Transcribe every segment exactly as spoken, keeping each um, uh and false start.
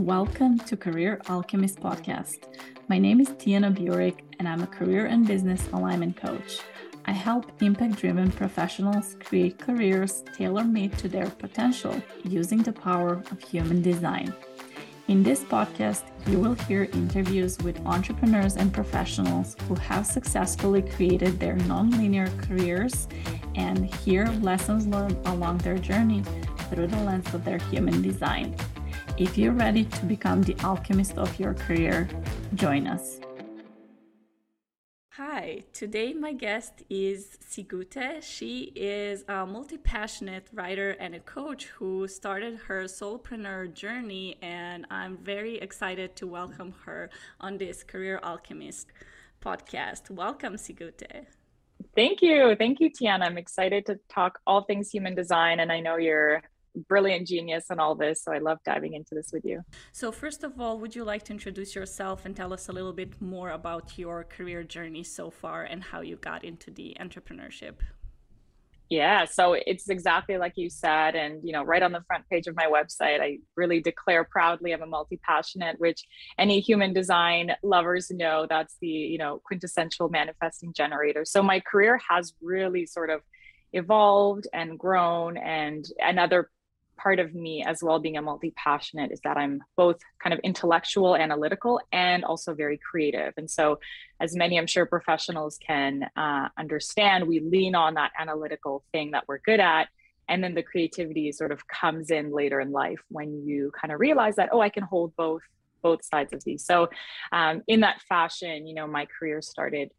Welcome to Career Alchemist Podcast. My name is Tiana Burek, and I'm a career and business alignment coach. I help impact-driven professionals create careers tailor-made to their potential using the power of human design. In this podcast, you will hear interviews with entrepreneurs and professionals who have successfully created their non-linear careers and hear lessons learned along their journey through the lens of their human design. If you're ready to become the alchemist of your career, join us. Hi, today my guest is Sigute. She is a multi-passionate writer and a coach who started her solopreneur journey, and I'm very excited to welcome her on this Career Alchemist podcast. Welcome, Sigute. Thank you. Thank you, Tiana. I'm excited to talk all things human design, and I know you're brilliant genius and all this, so I love diving into this with you. So first of all, would you like to introduce yourself and tell us a little bit more about your career journey so far and how you got into the entrepreneurship? Yeah, so it's exactly like you said, and you know, right on the front page of my website, I really declare proudly I'm a multi-passionate, which any human design lovers know that's the, you know, quintessential manifesting generator. So my career has really sort of evolved and grown, and another part of me as well being a multi-passionate is that I'm both kind of intellectual, analytical, and also very creative. And so as many, I'm sure, professionals can uh, understand, we lean on that analytical thing that we're good at. And then the creativity sort of comes in later in life when you kind of realize that, oh, I can hold both, both sides of these. So um, in that fashion, you know, my career started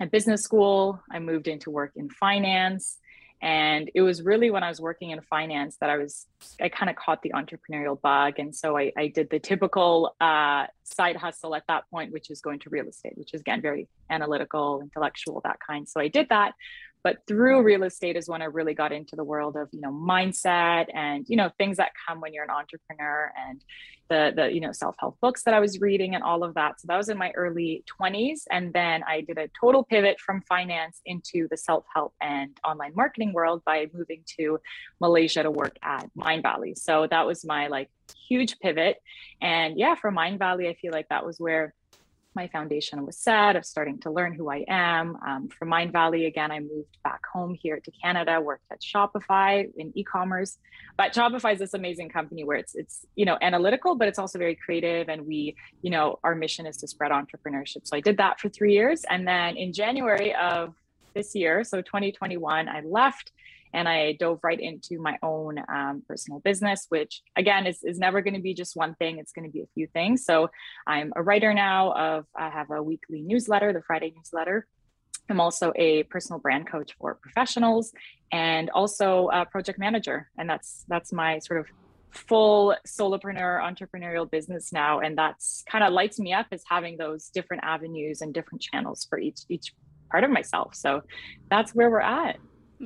at business school. I moved into work in finance. And it was really when I was working in finance that I was, I kind of caught the entrepreneurial bug. And so I, I did the typical uh, side hustle at that point, which is going to real estate, which is again, very analytical, intellectual, that kind. So I did that, but through real estate is when I really got into the world of, you know, mindset and, you know, things that come when you're an entrepreneur and the, the, you know, self-help books that I was reading and all of that. So that was in my early twenties. And then I did a total pivot from finance into the self-help and online marketing world by moving to Malaysia to work at Mindvalley. So that was my like huge pivot. And yeah, for Mindvalley, I feel like that was where my foundation was set of starting to learn who I am. Um, from Mindvalley, again, I moved back home here to Canada, worked at Shopify in e-commerce. But Shopify is this amazing company where it's, it's, you know, analytical, but it's also very creative. And we, you know, our mission is to spread entrepreneurship. So I did that for three years. And then in January of this year, so twenty twenty-one, I left and I dove right into my own um, personal business, which again is, is never going to be just one thing. It's going to be a few things. So I'm a writer now of, I have a weekly newsletter, the Friday newsletter. I'm also a personal brand coach for professionals and also a project manager. And that's, that's my sort of full solopreneur entrepreneurial business now. And that's kind of lights me up is having those different avenues and different channels for each, each part of myself. So that's where we're at.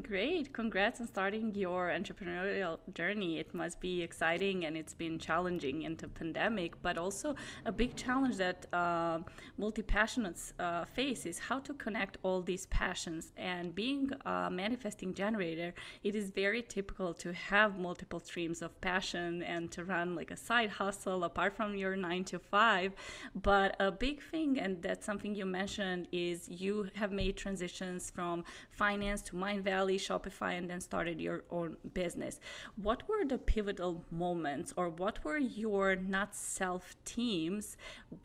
Great. Congrats on starting your entrepreneurial journey. It must be exciting, and it's been challenging in the pandemic, but also a big challenge that uh, multi-passionates uh, face is how to connect all these passions. And being a manifesting generator, it is very typical to have multiple streams of passion and to run like a side hustle apart from your nine to five. But a big thing, and that's something you mentioned, is you have made transitions from finance to Mindvalley, Shopify, and then started your own business. What were the pivotal moments, or what were your not self teams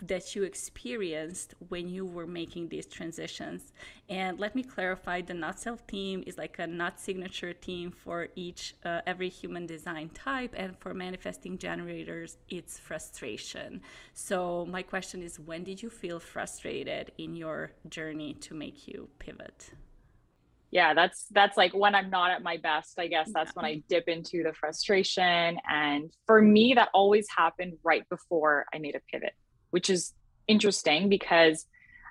that you experienced when you were making these transitions? And let me clarify, the not self team is like a not signature team for each uh, every human design type, and for manifesting generators it's frustration. So my question is, when did you feel frustrated in your journey to make you pivot? Yeah, that's that's like when I'm not at my best, I guess that's when I dip into the frustration. And for me, that always happened right before I made a pivot, which is interesting because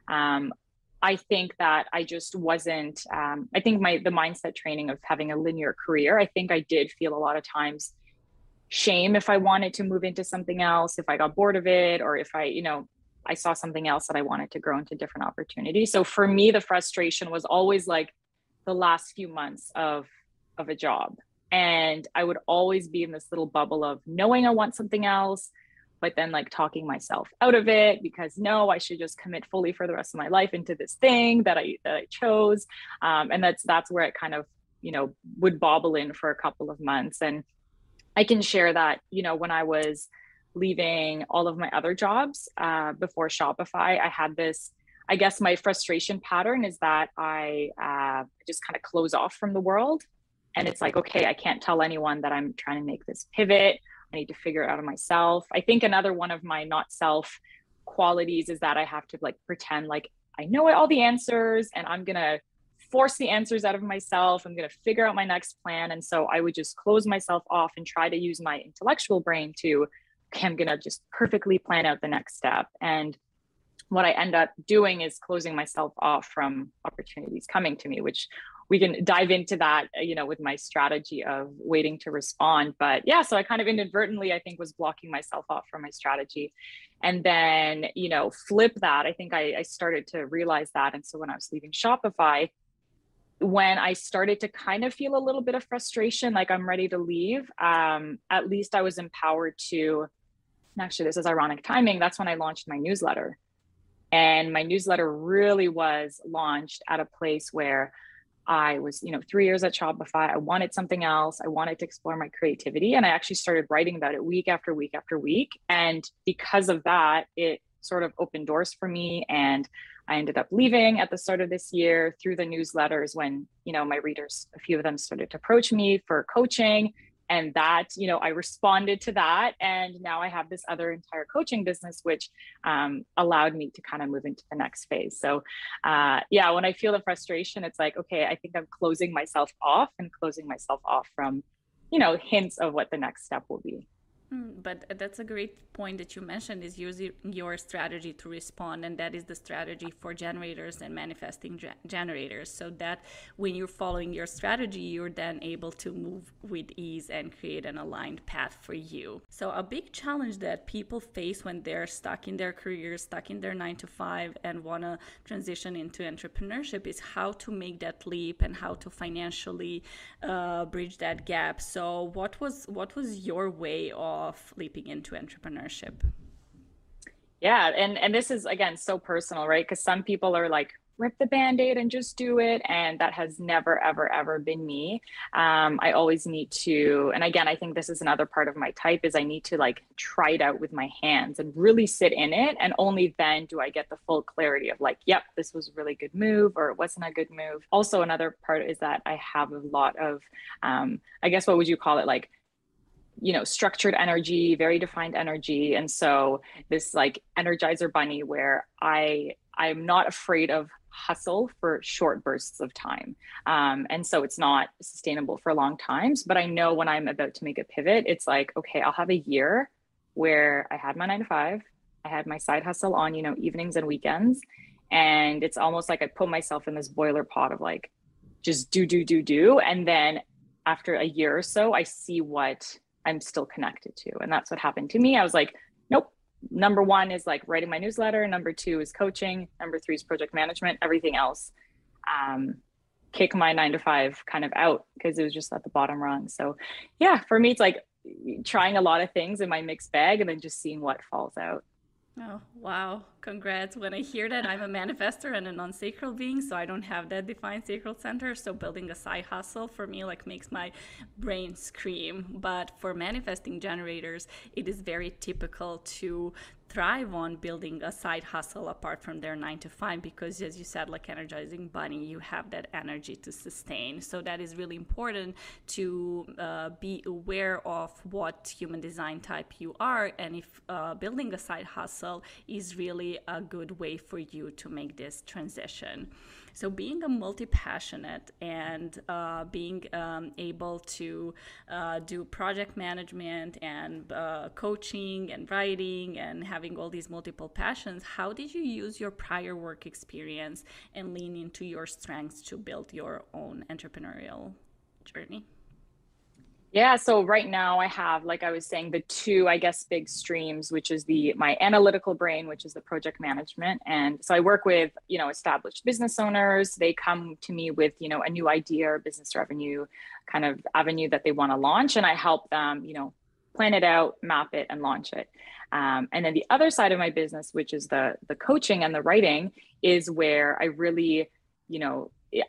um, I think that I just wasn't, um, I think my the mindset training of having a linear career, I think I did feel a lot of times shame if I wanted to move into something else, if I got bored of it, or if I, you know, I saw something else that I wanted to grow into different opportunities. So for me, the frustration was always like the last few months of, of a job. And I would always be in this little bubble of knowing I want something else, but then like talking myself out of it because no, I should just commit fully for the rest of my life into this thing that I, that I chose. Um, and that's, that's where it kind of, you know, would bobble in for a couple of months. And I can share that, you know, when I was leaving all of my other jobs uh, before Shopify, I had this, I guess my frustration pattern is that I uh, just kind of close off from the world. And it's like, okay, I can't tell anyone that I'm trying to make this pivot. I need to figure it out on myself. I think another one of my not self qualities is that I have to like pretend like I know all the answers and I'm going to force the answers out of myself. I'm going to figure out my next plan. And so I would just close myself off and try to use my intellectual brain to, okay, I'm going to just perfectly plan out the next step. And what I end up doing is closing myself off from opportunities coming to me, which we can dive into that, you know, with my strategy of waiting to respond. But yeah, so I kind of inadvertently, I think, was blocking myself off from my strategy. And then, you know, flip that. I think I, I started to realize that. And so when I was leaving Shopify, when I started to kind of feel a little bit of frustration, like I'm ready to leave, um, at least I was empowered to, and actually, this is ironic timing. That's when I launched my newsletter. And my newsletter really was launched at a place where I was, you know, three years at Shopify. I wanted something else. I wanted to explore my creativity. And I actually started writing about it week after week after week. And because of that, it sort of opened doors for me. And I ended up leaving at the start of this year through the newsletters when, you know, my readers, a few of them started to approach me for coaching. And that, you know, I responded to that. And now I have this other entire coaching business, which um, allowed me to kind of move into the next phase. So uh, yeah, when I feel the frustration, it's like, okay, I think I'm closing myself off and closing myself off from, you know, hints of what the next step will be. But that's a great point that you mentioned, is using your strategy to respond. And that is the strategy for generators and manifesting ge- generators. So that when you're following your strategy, you're then able to move with ease and create an aligned path for you. So a big challenge that people face when they're stuck in their careers, stuck in their nine to five and want to transition into entrepreneurship is how to make that leap and how to financially uh, bridge that gap. So what was, what was your way of Of leaping into entrepreneurship? Yeah, and and this is again so personal, right? Because some people are like, rip the band-aid and just do it, and that has never ever ever been me. um I always need to, and again I think this is another part of my type, is I need to like try it out with my hands and really sit in it, and only then do I get the full clarity of like, yep, this was a really good move or it wasn't a good move. Also another part is that I have a lot of um I guess what would you call it, like, you know, structured energy, very defined energy. And so this like energizer bunny where I, I'm not afraid of hustle for short bursts of time. Um, and so it's not sustainable for long times, but I know when I'm about to make a pivot, it's like, okay, I'll have a year where I had my nine to five, I had my side hustle on, you know, evenings and weekends. And it's almost like I put myself in this boiler pot of like, just do, do, do, do. And then after a year or so, I see what I'm still connected to. And that's what happened to me. I was like, nope. Number one is like writing my newsletter. Number two is coaching. Number three is project management. Everything else, um, kick my nine to five kind of out, because it was just at the bottom rung. So yeah, for me, it's like trying a lot of things in my mixed bag and then just seeing what falls out. Oh, wow. Congrats. When I hear that, I'm a manifestor and a non-sacral being, so I don't have that defined sacral center. So building a side hustle for me, like, makes my brain scream. But for manifesting generators, it is very typical to thrive on building a side hustle apart from their nine to five, because as you said, like energizing bunny, you have that energy to sustain. So that is really important to uh, be aware of what human design type you are, and if uh, building a side hustle is really a good way for you to make this transition. So being a multi-passionate and uh, being um, able to uh, do project management and uh, coaching and writing and having all these multiple passions, how did you use your prior work experience and lean into your strengths to build your own entrepreneurial journey? Yeah. So right now I have, like I was saying, the two, I guess, big streams, which is the, my analytical brain, which is the project management. And so I work with, you know, established business owners. They come to me with, you know, a new idea or business revenue kind of avenue that they want to launch. And I help them, you know, plan it out, map it, and launch it. Um, and then the other side of my business, which is the the coaching and the writing, is where I really, you know,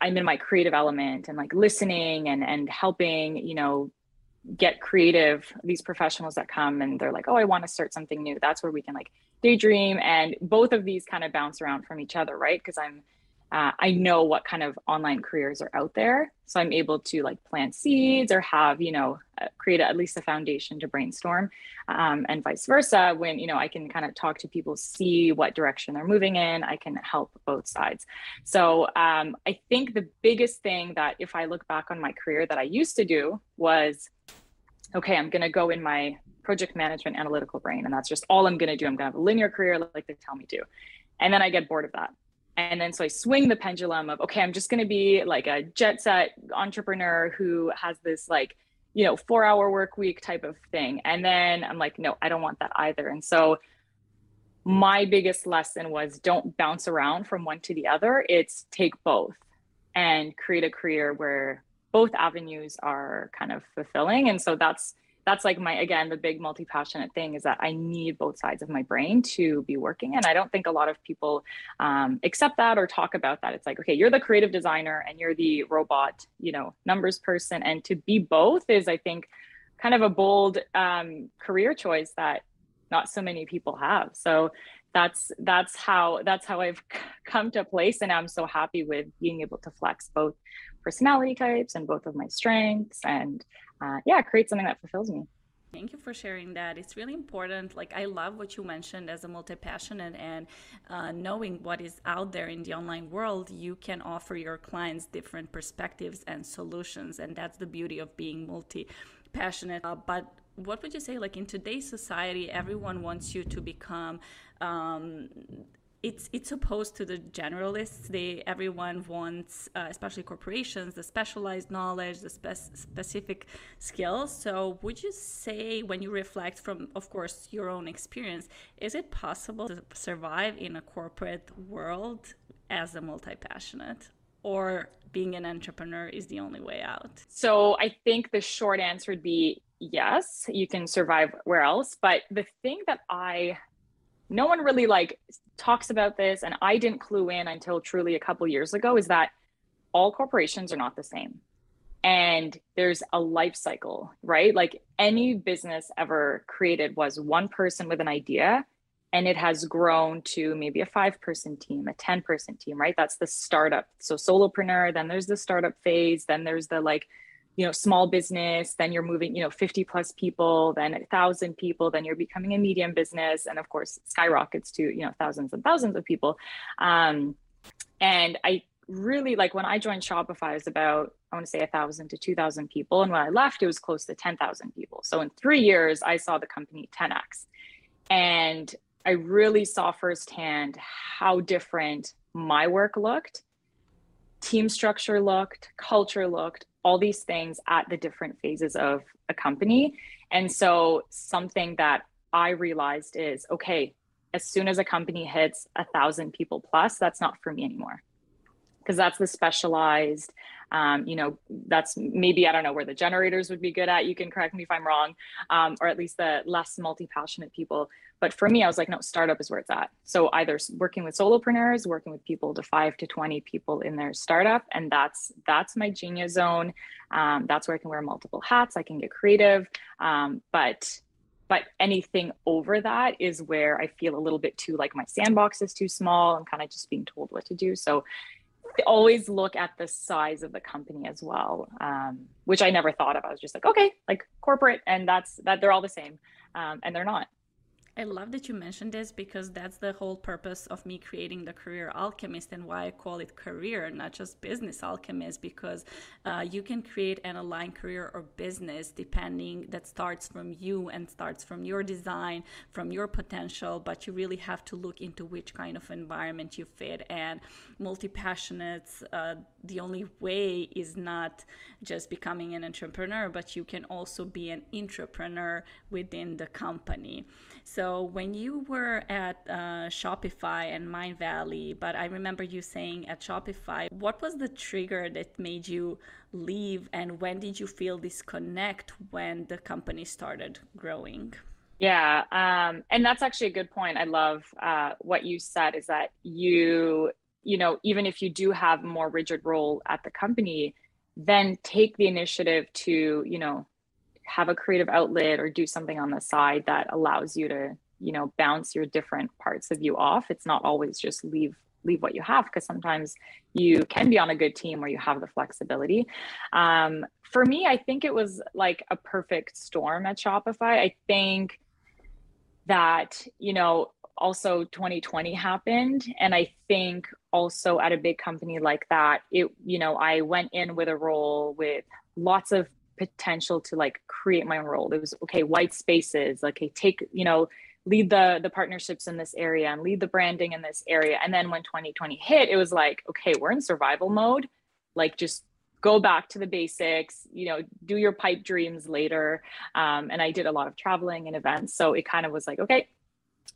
I'm in my creative element and like listening and and helping, you know, get creative. These professionals that come and they're like, oh, I want to start something new. That's where we can like daydream, and both of these kind of bounce around from each other, right? Because I'm Uh, I know what kind of online careers are out there. So I'm able to like plant seeds or have, you know, uh, create a, at least a foundation to brainstorm, um, and vice versa. When, you know, I can kind of talk to people, see what direction they're moving in, I can help both sides. So um, I think the biggest thing that if I look back on my career that I used to do was, okay, I'm going to go in my project management analytical brain. And that's just all I'm going to do. I'm going to have a linear career like they tell me to. And then I get bored of that. And then, so I swing the pendulum of, okay, I'm just going to be like a jet set entrepreneur who has this like, you know, four hour work week type of thing. And then I'm like, no, I don't want that either. And so my biggest lesson was, don't bounce around from one to the other. It's take both and create a career where both avenues are kind of fulfilling. And so that's, that's like my, again, the big multi-passionate thing is that I need both sides of my brain to be working. And I don't think a lot of people um, accept that or talk about that. It's like, okay, you're the creative designer and you're the robot, you know, numbers person. And to be both is, I think, kind of a bold um, career choice that not so many people have. So that's, that's how, that's how I've come to a place. And I'm so happy with being able to flex both personality types and both of my strengths and, Uh, yeah, create something that fulfills me. Thank you for sharing that. It's really important. Like, I love what you mentioned as a multi-passionate, and uh, knowing what is out there in the online world, you can offer your clients different perspectives and solutions. And that's the beauty of being multi-passionate. Uh, but what would you say, like in today's society, everyone wants you to become, um, It's it's opposed to the generalists. They everyone wants, uh, especially corporations, the specialized knowledge, the spe- specific skills. So would you say, when you reflect from, of course, your own experience, is it possible to survive in a corporate world as a multi-passionate, or being an entrepreneur is the only way out? So I think the short answer would be yes, you can survive where else. But the thing that I no one really like talks about this, and I didn't clue in until truly a couple years ago, is that all corporations are not the same. And there's a life cycle, right? Like any business ever created was one person with an idea, and it has grown to maybe a five person team, a ten person team, right? That's the startup. So solopreneur, then there's the startup phase, then there's the like, you know, small business, then you're moving, you know, fifty plus people, then a thousand people, then you're becoming a medium business. And of course, skyrockets to, you know, thousands and thousands of people. Um, and I really like when I joined Shopify, it was about, I want to say a thousand to two thousand people. And when I left, it was close to ten thousand people. So in three years, I saw the company ten X. And I really saw firsthand how different my work looked, team structure looked, culture looked, all these things at the different phases of a company. And so something that I realized is, okay, as soon as a company hits a thousand people plus, that's not for me anymore. Because that's the specialized, um, you know, that's maybe, I don't know where the generators would be good at. You can correct me if I'm wrong, um, or at least the less multi-passionate people. But for me, I was like, no, startup is where it's at. So either working with solopreneurs, working with people to five to twenty people in their startup. And that's that's my genius zone. Um, that's where I can wear multiple hats. I can get creative. Um, but but anything over that is where I feel a little bit too like my sandbox is too small. I'm kind of just being told what to do. So always look at the size of the company as well, um, which I never thought of. I was just like, okay, like corporate, and that's that they're all the same. Um, and they're not. I love that you mentioned this, because that's the whole purpose of me creating the Career Alchemist, and why I call it career, not just business alchemist, because uh, you can create an aligned career or business depending that starts from you and starts from your design, from your potential, but you really have to look into which kind of environment you fit. And multi-passionates, uh, the only way is not just becoming an entrepreneur, but you can also be an intrapreneur within the company. So so when you were at uh, Shopify and Mindvalley, but I remember you saying at Shopify, what was the trigger that made you leave, and when did you feel disconnect when the company started growing? Yeah, um, and that's actually a good point. I love uh, what you said, is that you, you know, even if you do have a more rigid role at the company, then take the initiative to, you know, have a creative outlet or do something on the side that allows you to, you know, bounce your different parts of you off. It's not always just leave leave what you have, because sometimes you can be on a good team where you have the flexibility. Um, for me, I think it was like a perfect storm at Shopify. I think that, you know, also twenty twenty happened. And I think also at a big company like that, it, you know, I went in with a role with lots of potential to like create my own role. It was, okay, white spaces, like, okay, take, you know, lead the the partnerships in this area and lead the branding in this area. And then when twenty twenty hit, it was like, okay, we're in survival mode. Like, just go back to the basics, you know, do your pipe dreams later. Um, and I did a lot of traveling and events. So it kind of was like, okay,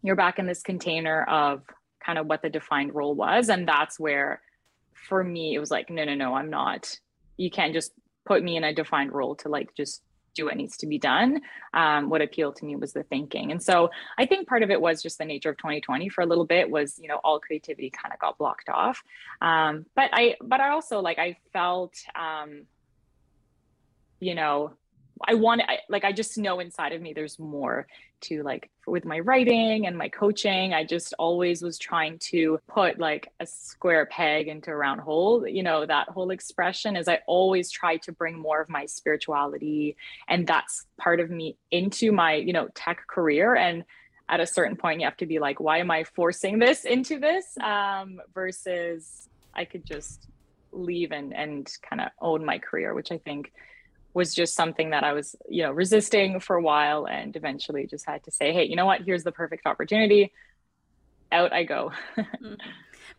you're back in this container of kind of what the defined role was. And that's where for me, it was like, no, no, no, I'm not, you can't just put me in a defined role to like, just do what needs to be done. Um, what appealed to me was the thinking. And so I think part of it was just the nature of twenty twenty for a little bit was, you know, all creativity kind of got blocked off. Um, but I, but I also like, I felt, um, you know, I wanted, I, like, I just know inside of me, there's more to like with my writing and my coaching. I just always was trying to put like a square peg into a round hole. You know, that whole expression is I always try to bring more of my spirituality and that's part of me into my, you know, tech career. And at a certain point you have to be like, why am I forcing this into this? Um, versus I could just leave and, and kind of own my career, which I think was just something that I was, you know, resisting for a while and eventually just had to say, hey, you know what, here's the perfect opportunity. Out I go.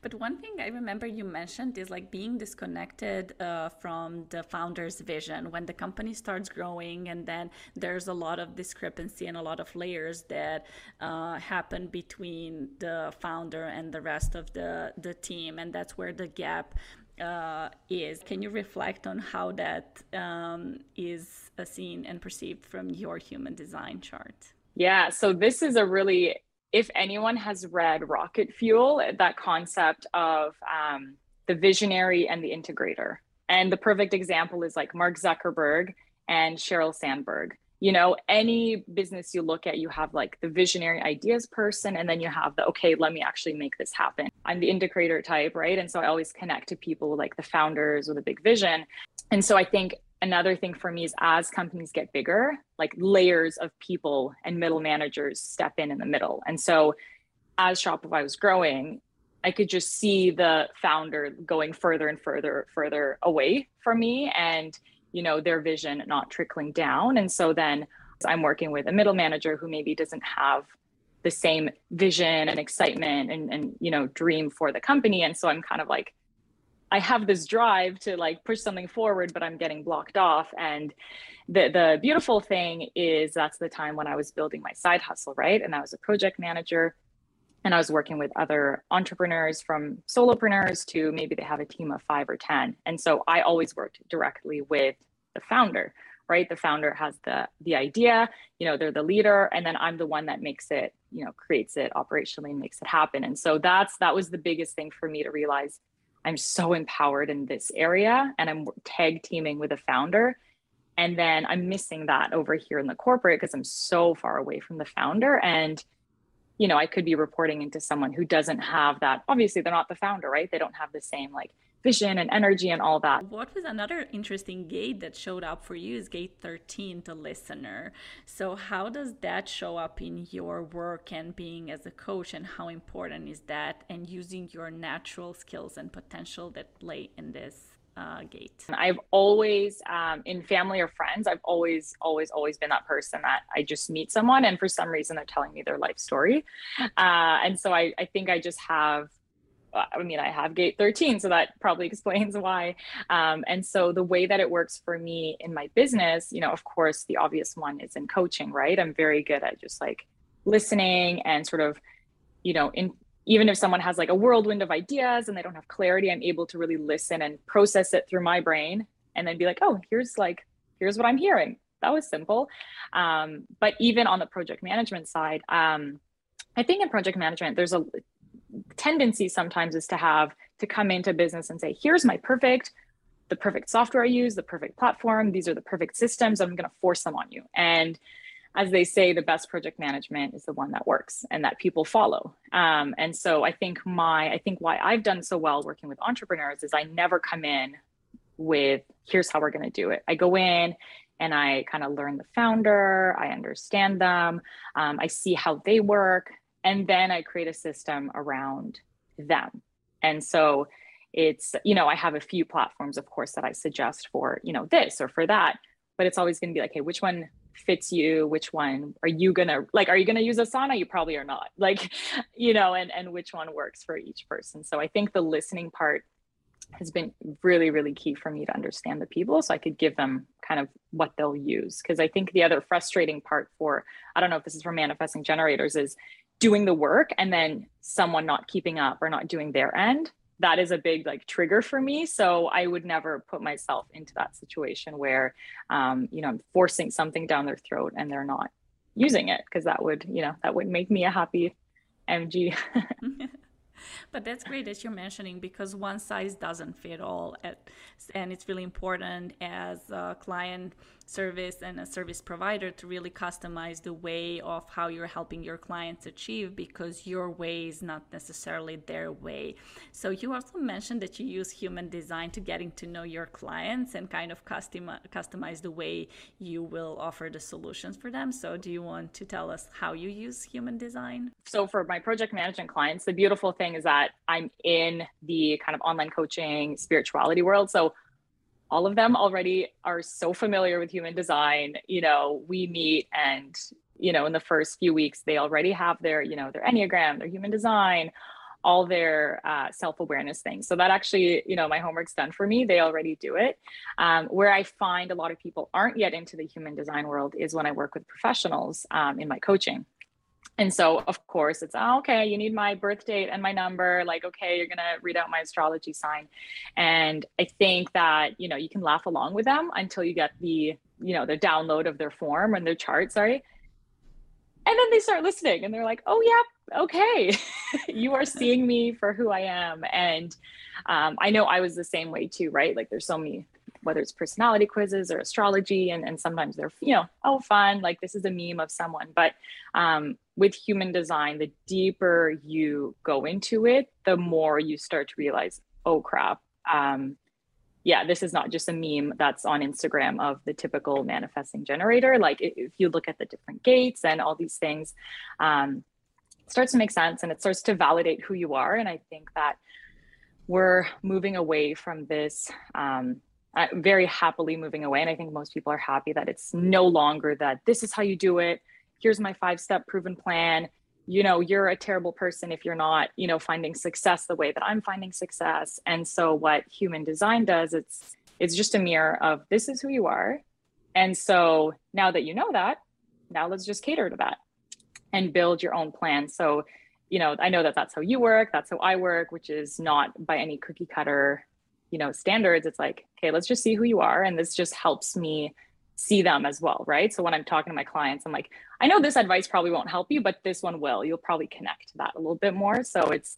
But one thing I remember you mentioned is like being disconnected uh, from the founder's vision. When the company starts growing and then there's a lot of discrepancy and a lot of layers that uh, happen between the founder and the rest of the, the team. And that's where the gap uh is. Can you reflect on how that um is seen and perceived from your human design chart? Yeah, so this is a really, if anyone has read Rocket Fuel, that concept of um the visionary and the integrator. And the perfect example is like Mark Zuckerberg and Sheryl Sandberg. You know, any business you look at, you have like the visionary ideas person, and then you have the, okay, let me actually make this happen. I'm the integrator type, right? And so I always connect to people like the founders with a big vision. And so I think another thing for me is as companies get bigger, like layers of people and middle managers step in in the middle. And so as Shopify was growing, I could just see the founder going further and further, further away from me, and you know, their vision not trickling down. And so then I'm working with a middle manager who maybe doesn't have the same vision and excitement and, and, you know, dream for the company. And so I'm kind of like, I have this drive to like push something forward, but I'm getting blocked off. And the, the beautiful thing is that's the time when I was building my side hustle, right? And I was a project manager and I was working with other entrepreneurs, from solopreneurs to maybe they have a team of five or ten. And so I always worked directly with the founder, right? The founder has the, the idea, you know, they're the leader, and then I'm the one that makes it, you know, creates it operationally and makes it happen. And so that's, that was the biggest thing for me to realize I'm so empowered in this area and I'm tag teaming with a founder. And then I'm missing that over here in the corporate because I'm so far away from the founder. And you know, I could be reporting into someone who doesn't have that. Obviously, they're not the founder, right? They don't have the same like vision and energy and all that. What was another interesting gate that showed up for you is gate thirteen, the listener. So how does that show up in your work and being as a coach, and how important is that, and using your natural skills and potential that lay in this uh, gate? I've always, um, in family or friends, I've always, always, always been that person that I just meet someone and for some reason they're telling me their life story. Uh, and so I, I think I just have, I mean, I have gate thirteen, so that probably explains why. Um, and so the way that it works for me in my business, you know, of course, the obvious one is in coaching, right? I'm very good at just like listening and sort of, you know, in, even if someone has like a whirlwind of ideas and they don't have clarity, I'm able to really listen and process it through my brain and then be like, oh, here's like, here's what I'm hearing. That was simple. Um, but even on the project management side, um, I think in project management, there's a tendency sometimes is to have to come into business and say, here's my perfect, the perfect software I use, the perfect platform. These are the perfect systems. I'm going to force them on you. And as they say, the best project management is the one that works and that people follow. Um, and so I think my, I think why I've done so well working with entrepreneurs is I never come in with, here's how we're going to do it. I go in and I kind of learn the founder. I understand them. Um, I see how they work. And then I create a system around them. And so it's, you know, I have a few platforms, of course, that I suggest for, you know, this or for that, but it's always going to be like, hey, which one fits you? Which one are you going to like, are you going to use Asana? You probably are not, like, you know, and, and which one works for each person. So I think the listening part has been really, really key for me to understand the people so I could give them kind of what they'll use. Because I think the other frustrating part for, I don't know if this is for manifesting generators, is doing the work and then someone not keeping up or not doing their end. That is a big like trigger for me. So I would never put myself into that situation where, um, you know, I'm forcing something down their throat and they're not using it, because that would, you know, that would make me a happy M G. But that's great that you're mentioning, because one size doesn't fit all, at, and it's really important as a client service and a service provider to really customize the way of how you're helping your clients achieve, because your way is not necessarily their way. So you also mentioned that you use human design to getting to know your clients and kind of custom customize the way you will offer the solutions for them. So do you want to tell us how you use human design? So for my project management clients, the beautiful thing is that I'm in the kind of online coaching spirituality world. So all of them already are so familiar with human design. You know, we meet and, you know, in the first few weeks, they already have their, you know, their Enneagram, their human design, all their uh, self-awareness things. So that actually, you know, my homework's done for me. They already do it. Um, where I find a lot of people aren't yet into the human design world is when I work with professionals um, in my coaching. And so, of course, it's, oh, okay, you need my birth date and my number. Like, okay, you're going to read out my astrology sign. And I think that, you know, you can laugh along with them until you get the, you know, the download of their form and their chart, sorry. And then they start listening and they're like, oh, yeah, okay. You are seeing me for who I am. And um, I know I was the same way too, right? Like there's so many, whether it's personality quizzes or astrology, and, and sometimes they're, you know, oh, fun, like this is a meme of someone. But um, with human design, the deeper you go into it, the more you start to realize, oh, crap. Um, yeah, this is not just a meme that's on Instagram of the typical manifesting generator. Like if you look at the different gates and all these things, um, it starts to make sense and it starts to validate who you are. And I think that we're moving away from this, um, Uh, very happily moving away. And I think most people are happy that it's no longer that this is how you do it. Here's my five-step proven plan. You know, you're a terrible person if you're not, you know, finding success the way that I'm finding success. And so what human design does, it's, it's just a mirror of this is who you are. And so now that you know that, now let's just cater to that and build your own plan. So, you know, I know that that's how you work. That's how I work, which is not by any cookie cutter, you know, standards. It's like, okay, let's just see who you are. And this just helps me see them as well. Right. So when I'm talking to my clients, I'm like, I know this advice probably won't help you, but this one will. You'll probably connect to that a little bit more. So it's,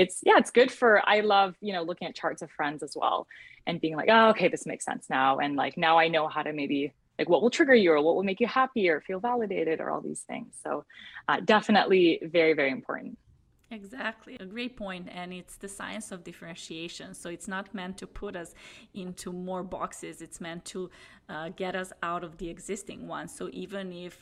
it's, yeah, it's good for, I love, you know, looking at charts of friends as well and being like, oh, okay, this makes sense now. And like, now I know how to maybe like what will trigger you or what will make you happy or feel validated or all these things. So uh, definitely very, very important. Exactly. A great point. And it's the science of differentiation. So it's not meant to put us into more boxes. It's meant to uh, get us out of the existing ones. So even if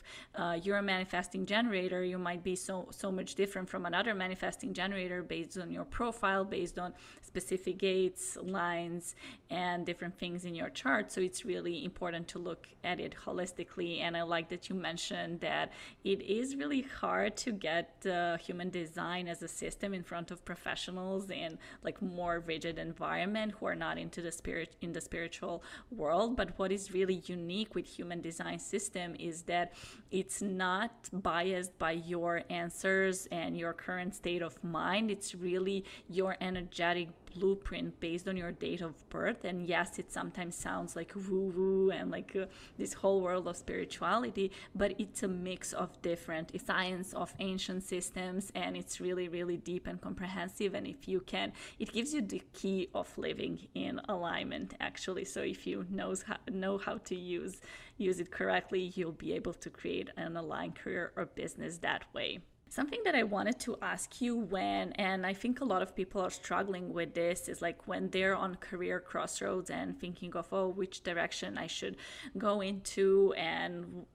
uh, you're a manifesting generator, you might be so, so much different from another manifesting generator based on your profile, based on specific gates, lines, and different things in your chart. So it's really important to look at it holistically. And I like that you mentioned that it is really hard to get uh, human design as as a system in front of professionals in like more rigid environment who are not into the spirit in the spiritual world. But what is really unique with Human Design system is that it's not biased by your answers and your current state of mind. It's really your energetic blueprint based on your date of birth. And yes, it sometimes sounds like woo woo and like uh, this whole world of spirituality, but it's a mix of different science of ancient systems, and it's really really deep and comprehensive. And if you can, it gives you the key of living in alignment, actually. So if you knows how, know how to use use it correctly, you'll be able to create an aligned career or business that way. Something that I wanted to ask you when, and I think a lot of people are struggling with this, is like when they're on career crossroads and thinking of, oh, which direction I should go into, and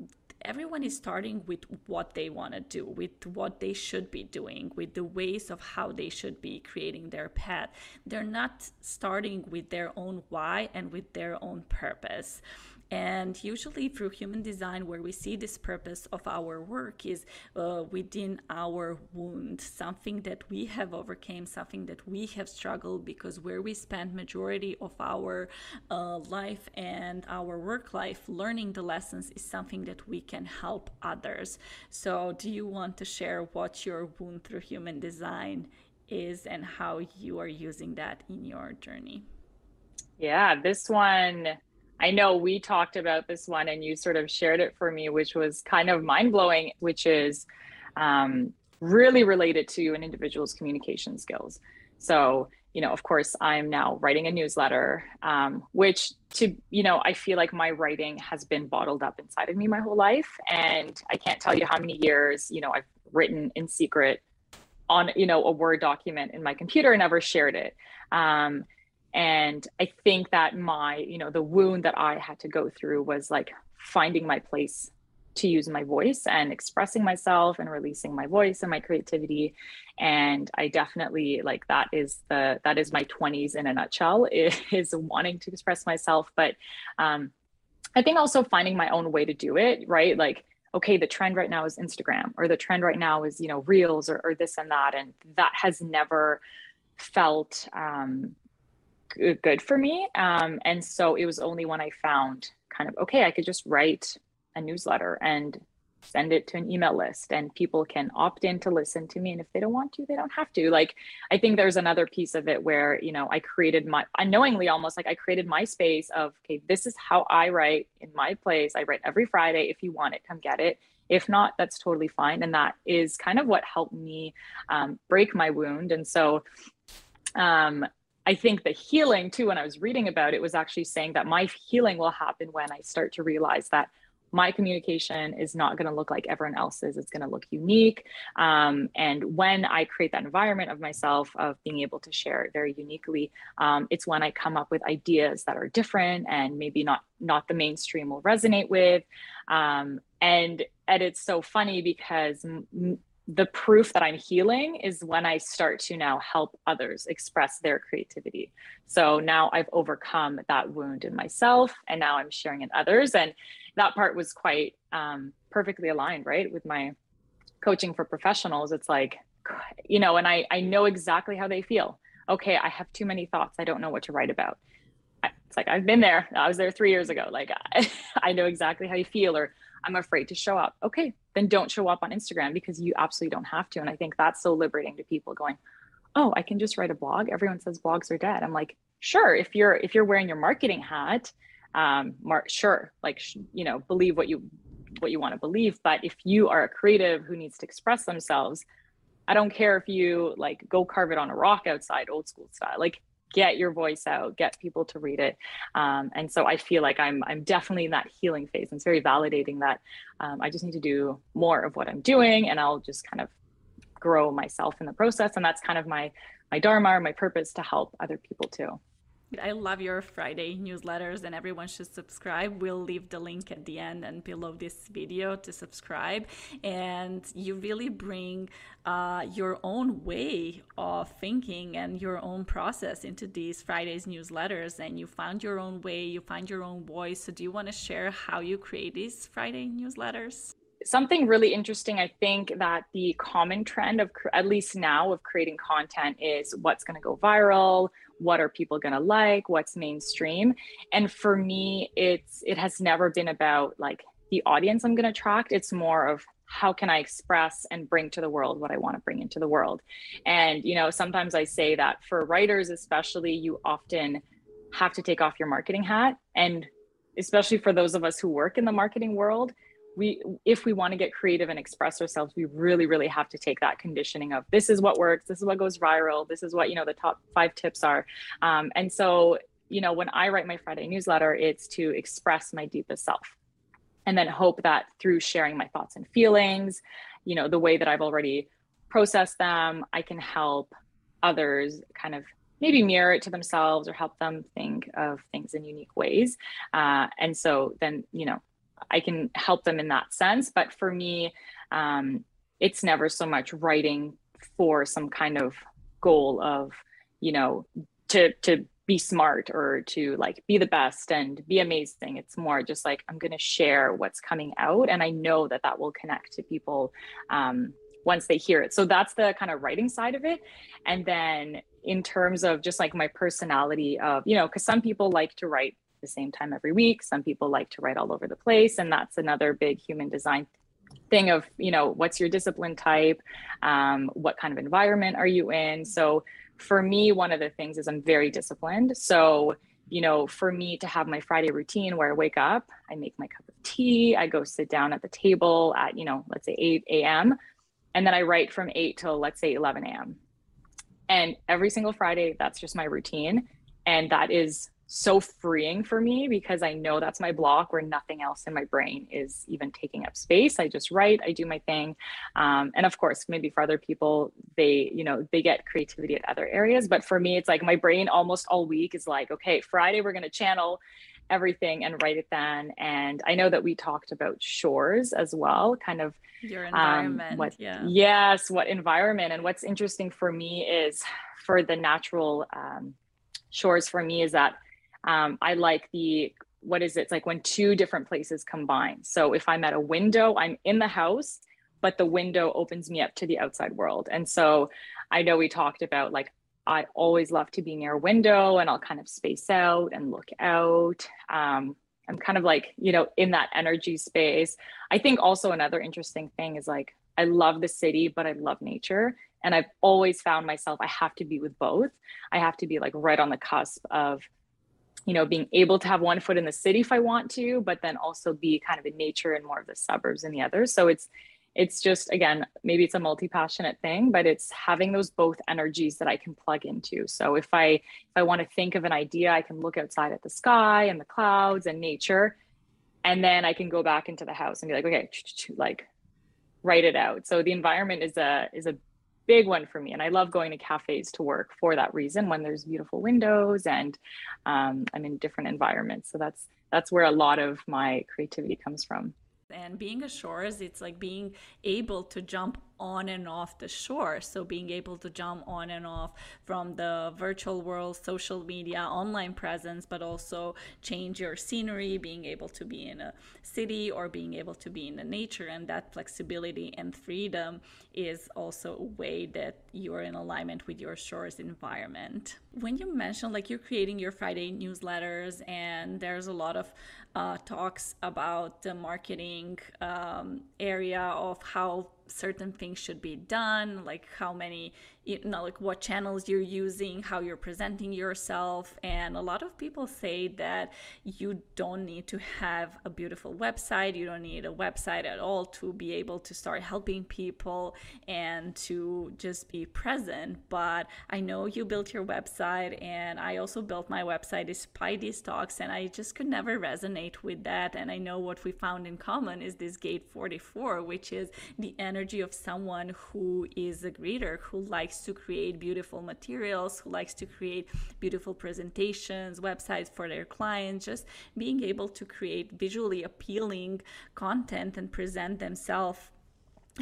everyone is starting with what they want to do, with what they should be doing, with the ways of how they should be creating their path. They're not starting with their own why and with their own purpose. And usually through Human Design, where we see this purpose of our work is uh, within our wound, something that we have overcome, something that we have struggled, because where we spend majority of our uh, life and our work life learning the lessons is something that we can help others. So do you want to share what your wound through Human Design is and how you are using that in your journey? Yeah, this one... I know we talked about this one and you sort of shared it for me, which was kind of mind-blowing, which is um, really related to an individual's communication skills. So, you know, of course, I'm now writing a newsletter, um, which to, you know, I feel like my writing has been bottled up inside of me my whole life. And I can't tell you how many years, you know, I've written in secret on, you know, a Word document in my computer and never shared it. Um, And I think that my, you know, the wound that I had to go through was like finding my place to use my voice and expressing myself and releasing my voice and my creativity. And I definitely like that is the, that is my twenties in a nutshell, is wanting to express myself. But um, I think also finding my own way to do it, right? Like, okay, the trend right now is Instagram, or the trend right now is, you know, reels or, or this and that. And that has never felt, um, good for me. Um, and so it was only when I found kind of, okay, I could just write a newsletter and send it to an email list and people can opt in to listen to me. And if they don't want to, they don't have to. Like, I think there's another piece of it where, you know, I created my, unknowingly almost like I created my space of, okay, this is how I write in my place. I write every Friday. If you want it, come get it. If not, that's totally fine. And that is kind of what helped me um, break my wound. And so, um, I think the healing too, when I was reading about it, was actually saying that my healing will happen when I start to realize that my communication is not going to look like everyone else's. It's going to look unique. Um, and when I create that environment of myself, of being able to share it very uniquely, um, it's when I come up with ideas that are different and maybe not, not the mainstream will resonate with. Um, and, and it's so funny because m- the proof that I'm healing is when I start to now help others express their creativity. So now I've overcome that wound in myself and now I'm sharing in others. And that part was quite um, perfectly aligned, right? With my coaching for professionals, it's like, you know, and I, I know exactly how they feel. Okay, I have too many thoughts. I don't know what to write about. I, it's like, I've been there. I was there three years ago. Like, I, I know exactly how you feel, or I'm afraid to show up. Okay, then don't show up on Instagram because you absolutely don't have to. And I think that's so liberating to people going, oh, I can just write a blog. Everyone says blogs are dead. I'm like, sure. If you're, if you're wearing your marketing hat, um, mar- sure. Like, sh- you know, believe what you, what you want to believe. But if you are a creative who needs to express themselves, I don't care if you like go carve it on a rock outside, old school style, like get your voice out, get people to read it. Um, and so I feel like I'm I'm definitely in that healing phase. It's very validating that um, I just need to do more of what I'm doing and I'll just kind of grow myself in the process. And that's kind of my, my dharma or my purpose, to help other people too. I love your Friday newsletters and everyone should subscribe. We'll leave the link at the end and below this video to subscribe. And you really bring uh, your own way of thinking and your own process into these Fridays newsletters, and you found your own way, you find your own voice. So do you want to share how you create these Friday newsletters? something really interesting, I think, that the common trend of, at least now, of creating content is what's going to go viral, what are people going to like, what's mainstream. And for me, it's it has never been about like the audience I'm going to attract. It's more of how can I express and bring to the world what I want to bring into the world. And, you know, sometimes I say that for writers, especially, you often have to take off your marketing hat. And especially for those of us who work in the marketing world, we, if we want to get creative and express ourselves, we really, really have to take that conditioning of this is what works, this is what goes viral, this is what, you know, the top five tips are. Um, and so, you know, when I write my Friday newsletter, it's to express my deepest self, and then hope that through sharing my thoughts and feelings, you know, the way that I've already processed them, I can help others kind of maybe mirror it to themselves or help them think of things in unique ways. Uh, and so then, you know, I can help them in that sense. But for me, um, it's never so much writing for some kind of goal of, you know, to, to be smart or to like be the best and be amazing. It's more just like, I'm going to share what's coming out. And I know that that will connect to people um, once they hear it. So that's the kind of writing side of it. And then in terms of just like my personality of, you know, because some people like to write the same time every week. Some people like to write all over the place. And that's another big human design thing of, you know, what's your discipline type? Um, what kind of environment are you in? So for me, one of the things is I'm very disciplined. So, you know, for me to have my Friday routine where I wake up, I make my cup of tea, I go sit down at the table at, you know, let's say eight a.m. And then I write from eight till, let's say, eleven a.m. And every single Friday, that's just my routine. And that is so freeing for me because I know that's my block where nothing else in my brain is even taking up space. I just write, I do my thing. Um, and of course, maybe for other people, they, you know, they get creativity at other areas. But for me, it's like my brain almost all week is like, okay, Friday, we're going to channel everything and write it then. And I know that we talked about shores as well, kind of your environment. Um, what, yeah. Yes. What environment. And what's interesting for me is for the natural um, shores for me is that Um, I like the, what is it? It's like when two different places combine. So if I'm at a window, I'm in the house, but the window opens me up to the outside world. And so I know we talked about like, I always love to be near a window and I'll kind of space out and look out. Um, I'm kind of like, you know, in that energy space. I think also another interesting thing is like, I love the city, but I love nature. And I've always found myself, I have to be with both. I have to be like right on the cusp of, you know, being able to have one foot in the city if I want to, but then also be kind of in nature and more of the suburbs and the others. So it's, it's just, again, maybe it's a multi-passionate thing, but it's having those both energies that I can plug into. So if I, if I want to think of an idea, I can look outside at the sky and the clouds and nature, and then I can go back into the house and be like, okay, like write it out. So the environment is a, is a big one for me. And I love going to cafes to work for that reason, when there's beautiful windows and um, I'm in different environments. So that's, that's where a lot of my creativity comes from. And being ashore is, it's like being able to jump on and off the shore. So being able to jump on and off from the virtual world, social media, online presence, but also change your scenery, being able to be in a city or being able to be in the nature. And that flexibility and freedom is also a way that you're in alignment with your shore's environment. When you mentioned like you're creating your Friday newsletters, and there's a lot of uh, talks about the marketing um, area of how certain things should be done, like how many, you know, like what channels you're using, how you're presenting yourself. And a lot of people say that you don't need to have a beautiful website. You don't need a website at all to be able to start helping people and to just be present. But I know you built your website, and I also built my website despite these talks, and I just could never resonate with that. And I know what we found in common is this gate forty-four, which is the energy of someone who is a greeter, who likes to create beautiful materials, who likes to create beautiful presentations, websites for their clients, just being able to create visually appealing content and present themselves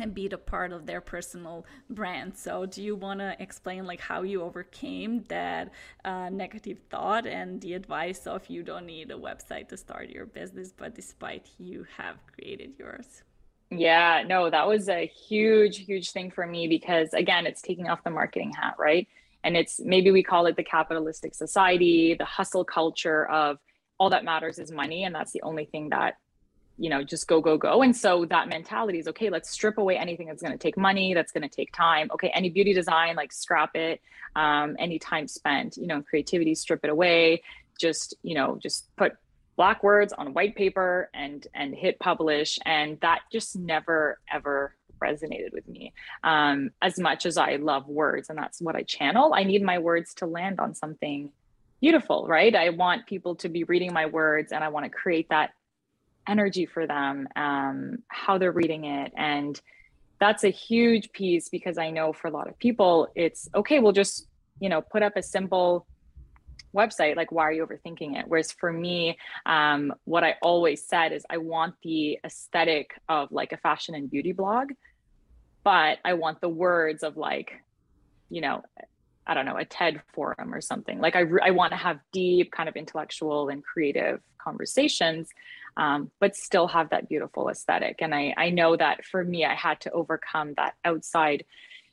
and be a part of their personal brand. So do you want to explain like how you overcame that uh, negative thought and the advice of you don't need a website to start your business, but despite you have created yours? Yeah, no, that was a huge, huge thing for me because, again, it's taking off the marketing hat, right? And it's, maybe we call it the capitalistic society, the hustle culture of all that matters is money. And that's the only thing that, you know, just go, go, go. And so that mentality is, okay, let's strip away anything that's going to take money, that's going to take time. Okay, any beauty design, like scrap it, um, any time spent, you know, creativity, strip it away, just, you know, just put black words on white paper and and hit publish. And that just never, ever resonated with me. Um, as much as I love words, and that's what I channel, I need my words to land on something beautiful, right? I want people to be reading my words, and I want to create that energy for them, um, how they're reading it. And that's a huge piece, because I know for a lot of people, it's okay, we'll just, you know, put up a simple website, like, why are you overthinking it? Whereas for me, um, what I always said is I want the aesthetic of like a fashion and beauty blog, but I want the words of like, you know, I don't know, a TED forum or something. Like I, re- I want to have deep kind of intellectual and creative conversations, um, but still have that beautiful aesthetic. And I, I know that for me, I had to overcome that outside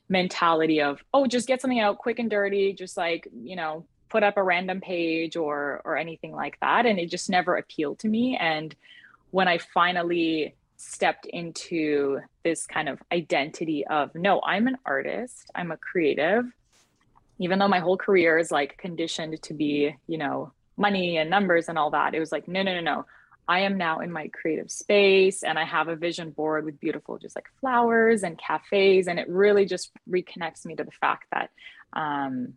mentality of, oh, just get something out quick and dirty, just like, you know, put up a random page or or anything like that. And it just never appealed to me. And when I finally stepped into this kind of identity of, no, I'm an artist, I'm a creative, even though my whole career is like conditioned to be, you know, money and numbers and all that, it was like, no, no, no, no. I am now in my creative space, and I have a vision board with beautiful, just like flowers and cafes. And it really just reconnects me to the fact that, um,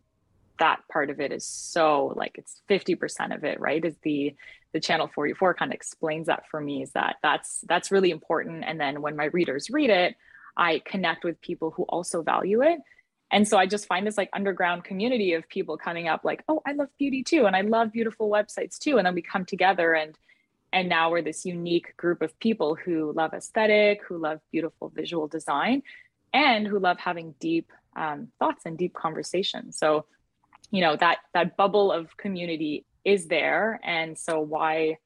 that part of it is so, like, it's fifty percent of it, right? Is the, the Channel forty-four kind of explains that for me, is that that's, that's really important. And then when my readers read it, I connect with people who also value it. And so I just find this like underground community of people coming up like, oh, I love beauty too. And I love beautiful websites too. And then we come together, and, and now we're this unique group of people who love aesthetic, who love beautiful visual design, and who love having deep um, thoughts and deep conversations. So, you know, that, that bubble of community is there. And so why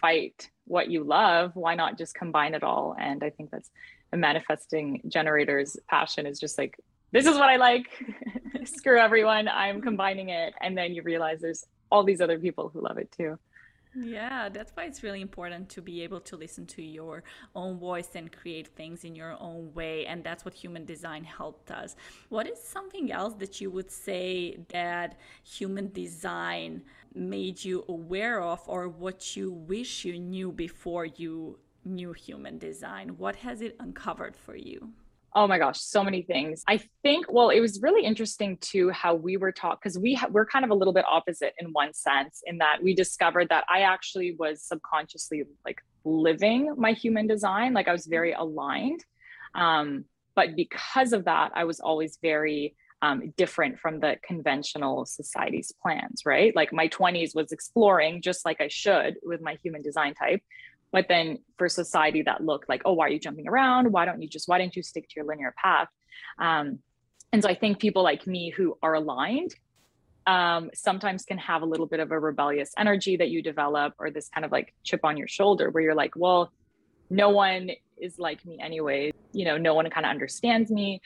fight what you love? Why not just combine it all? And I think that's the manifesting generator's passion, is just like, this is what I like, screw everyone, I'm combining it. And then you realize there's all these other people who love it too. Yeah, that's why it's really important to be able to listen to your own voice and create things in your own way. And that's what human design helped us. What is something else that you would say that human design made you aware of, or what you wish you knew before you knew human design? What has it uncovered for you? Oh my gosh, so many things. I think, well, it was really interesting too, how we were taught, because we ha- we're kind of a little bit opposite in one sense, in that we discovered that I actually was subconsciously like living my human design. Like I was very aligned. Um, but because of that, I was always very um, different from the conventional society's plans, right? Like my twenties was exploring, just like I should, with my human design type. But then for society that looked like, oh, why are you jumping around? Why don't you just, why didn't you stick to your linear path? Um, and so I think people like me who are aligned um, sometimes can have a little bit of a rebellious energy that you develop, or this kind of like chip on your shoulder where you're like, well, no one is like me anyway. You know, no one kind of understands me.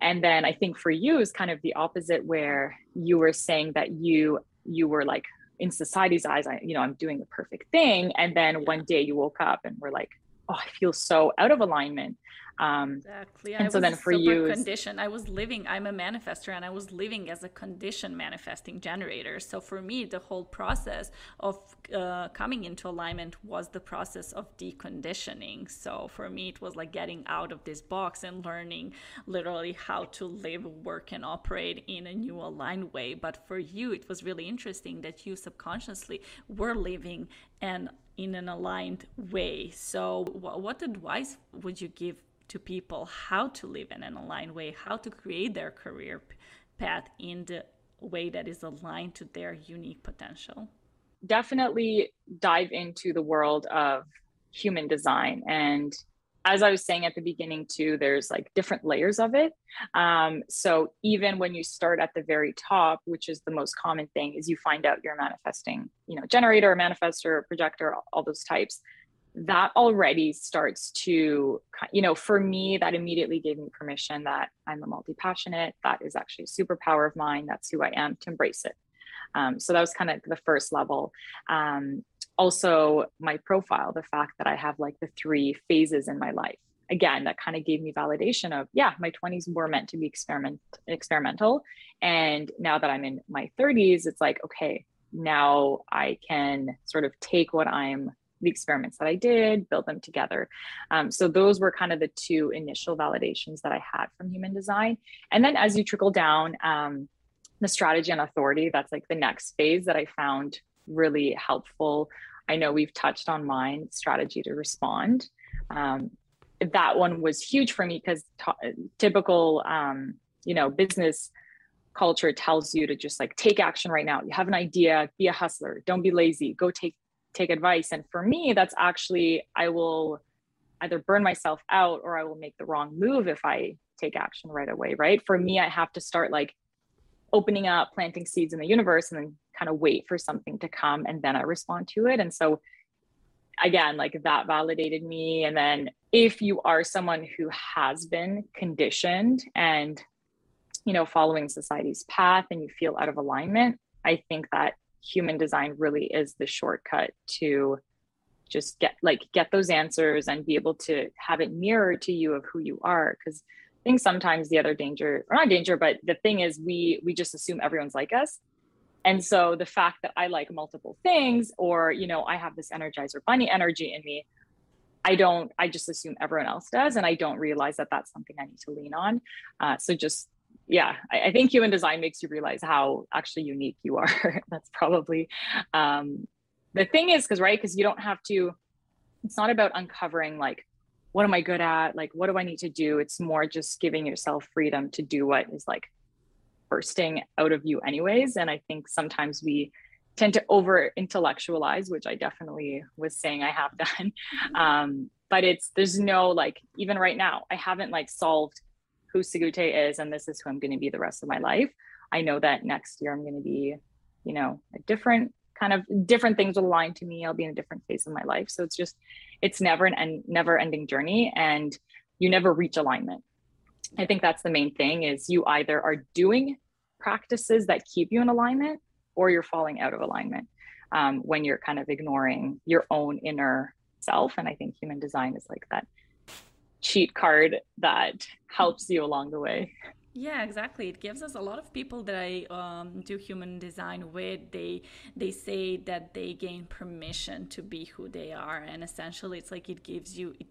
And then I think for you is kind of the opposite, where you were saying that you, you were like, in society's eyes, I, you know, I'm doing the perfect thing. And then one day you woke up and were like, oh, I feel so out of alignment. Um, exactly. And I so was then for you, condition. I was living, I'm a manifestor, and I was living as a conditioned manifesting generator. So for me, the whole process of uh, coming into alignment was the process of deconditioning. So for me, it was like getting out of this box and learning literally how to live, work, and operate in a new aligned way. But for you, it was really interesting that you subconsciously were living and in an aligned way. So w- what advice would you give to people, how to live in an aligned way, how to create their career p- path in the way that is aligned to their unique potential? Definitely dive into the world of human design. And as I was saying at the beginning too, there's like different layers of it. Um, so even when you start at the very top, which is the most common thing, is you find out you're manifesting, you know, generator, manifestor, projector, all those types. that already starts to, you know, for me, that immediately gave me permission that I'm a multi-passionate, that is actually a superpower of mine, that's who I am, to embrace it. Um, so that was kind of the first level. Um, also my profile, the fact that I have like the three phases in my life. Again, that kind of gave me validation of, yeah, my twenties were meant to be experiment, experimental. And now that I'm in my thirties, it's like, okay, now I can sort of take what I'm, the experiments that I did, build them together. Um, so those were kind of the two initial validations that I had from Human Design. And then as you trickle down, um, the strategy and authority, that's like the next phase that I found really helpful. I know we've touched on mine, strategy to respond. Um, that one was huge for me because t- typical, um, you know, business culture tells you to just like take action right now. You have an idea, be a hustler, don't be lazy, go take take advice. And for me, that's actually, I will either burn myself out or I will make the wrong move if I take action right away, right? For me, I have to start like opening up, planting seeds in the universe and then kind of wait for something to come. And then I respond to it. And so again, like that validated me. And then if you are someone who has been conditioned and, you know, following society's path and you feel out of alignment, I think that Human Design really is the shortcut to just get like get those answers and be able to have it mirror to you of who you are. Because I think sometimes the other danger, or not danger, but the thing is we we just assume everyone's like us. And so the fact that I like multiple things, or, you know, I have this Energizer Bunny energy in me, I don't, I just assume everyone else does. And I don't realize that that's something I need to lean on. Uh, so just Yeah, I, I think Human Design makes you realize how actually unique you are. That's probably um, the thing is, because right, because you don't have to. It's not about uncovering like, what am I good at? Like, what do I need to do? It's more just giving yourself freedom to do what is like bursting out of you, anyways. And I think sometimes we tend to over intellectualize, which I definitely was saying I have done. Um, but it's there's no like even right now, I haven't like solved who Sigute is, and this is who I'm going to be the rest of my life. I know that next year I'm going to be, you know, a different kind of different things will align to me. I'll be in a different phase of my life. So it's just, it's never an end, never ending journey, and you never reach alignment. I think that's the main thing is you either are doing practices that keep you in alignment or you're falling out of alignment um, when you're kind of ignoring your own inner self. And I think Human Design is like that cheat card that helps you along the way. Yeah, exactly. It gives us a lot of people that I um, do Human Design with. They they say that they gain permission to be who they are, and essentially, it's like it gives you, it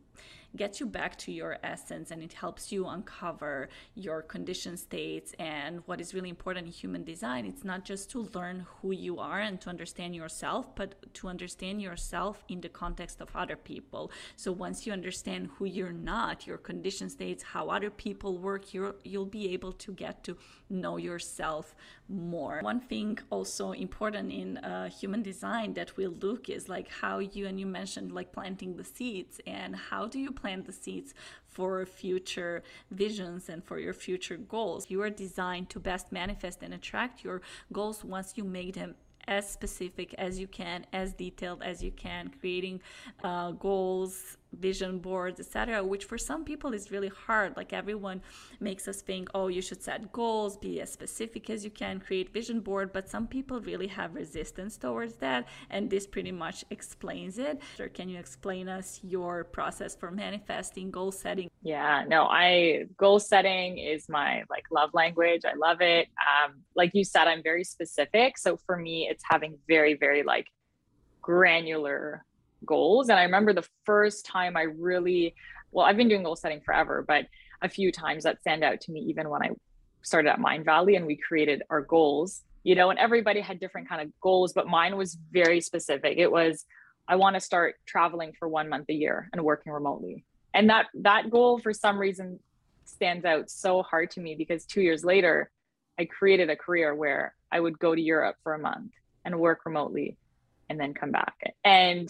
gets you back to your essence, and it helps you uncover your conditioned states. And what is really important in Human Design, it's not just to learn who you are and to understand yourself, but to understand yourself in the context of other people. So once you understand who you're not, your conditioned states, how other people work, you're, you'll be able to get to know yourself more. One thing also important in uh, Human Design that we look is like how you, and you mentioned like planting the seeds, and how do you plant the seeds for future visions and for your future goals. You are designed to best manifest and attract your goals once you make them as specific as you can, as detailed as you can, creating uh, goals, vision boards, et cetera, which for some people is really hard. Like everyone makes us think, oh, you should set goals, be as specific as you can, create vision board, but some people really have resistance towards that, and this pretty much explains it. Or can you explain us your process for manifesting, goal setting? Yeah, no, I goal setting is my like love language. I love it. Um, like you said, I'm very specific. So for me, it's having very, very like granular goals. And I remember the first time I really, well, I've been doing goal setting forever, but a few times that stand out to me, even when I started at Mindvalley and we created our goals, you know, and everybody had different kind of goals, but mine was very specific. It was, I want to start traveling for one month a year and working remotely. And that, that goal for some reason stands out so hard to me because two years later, I created a career where I would go to Europe for a month and work remotely and then come back. And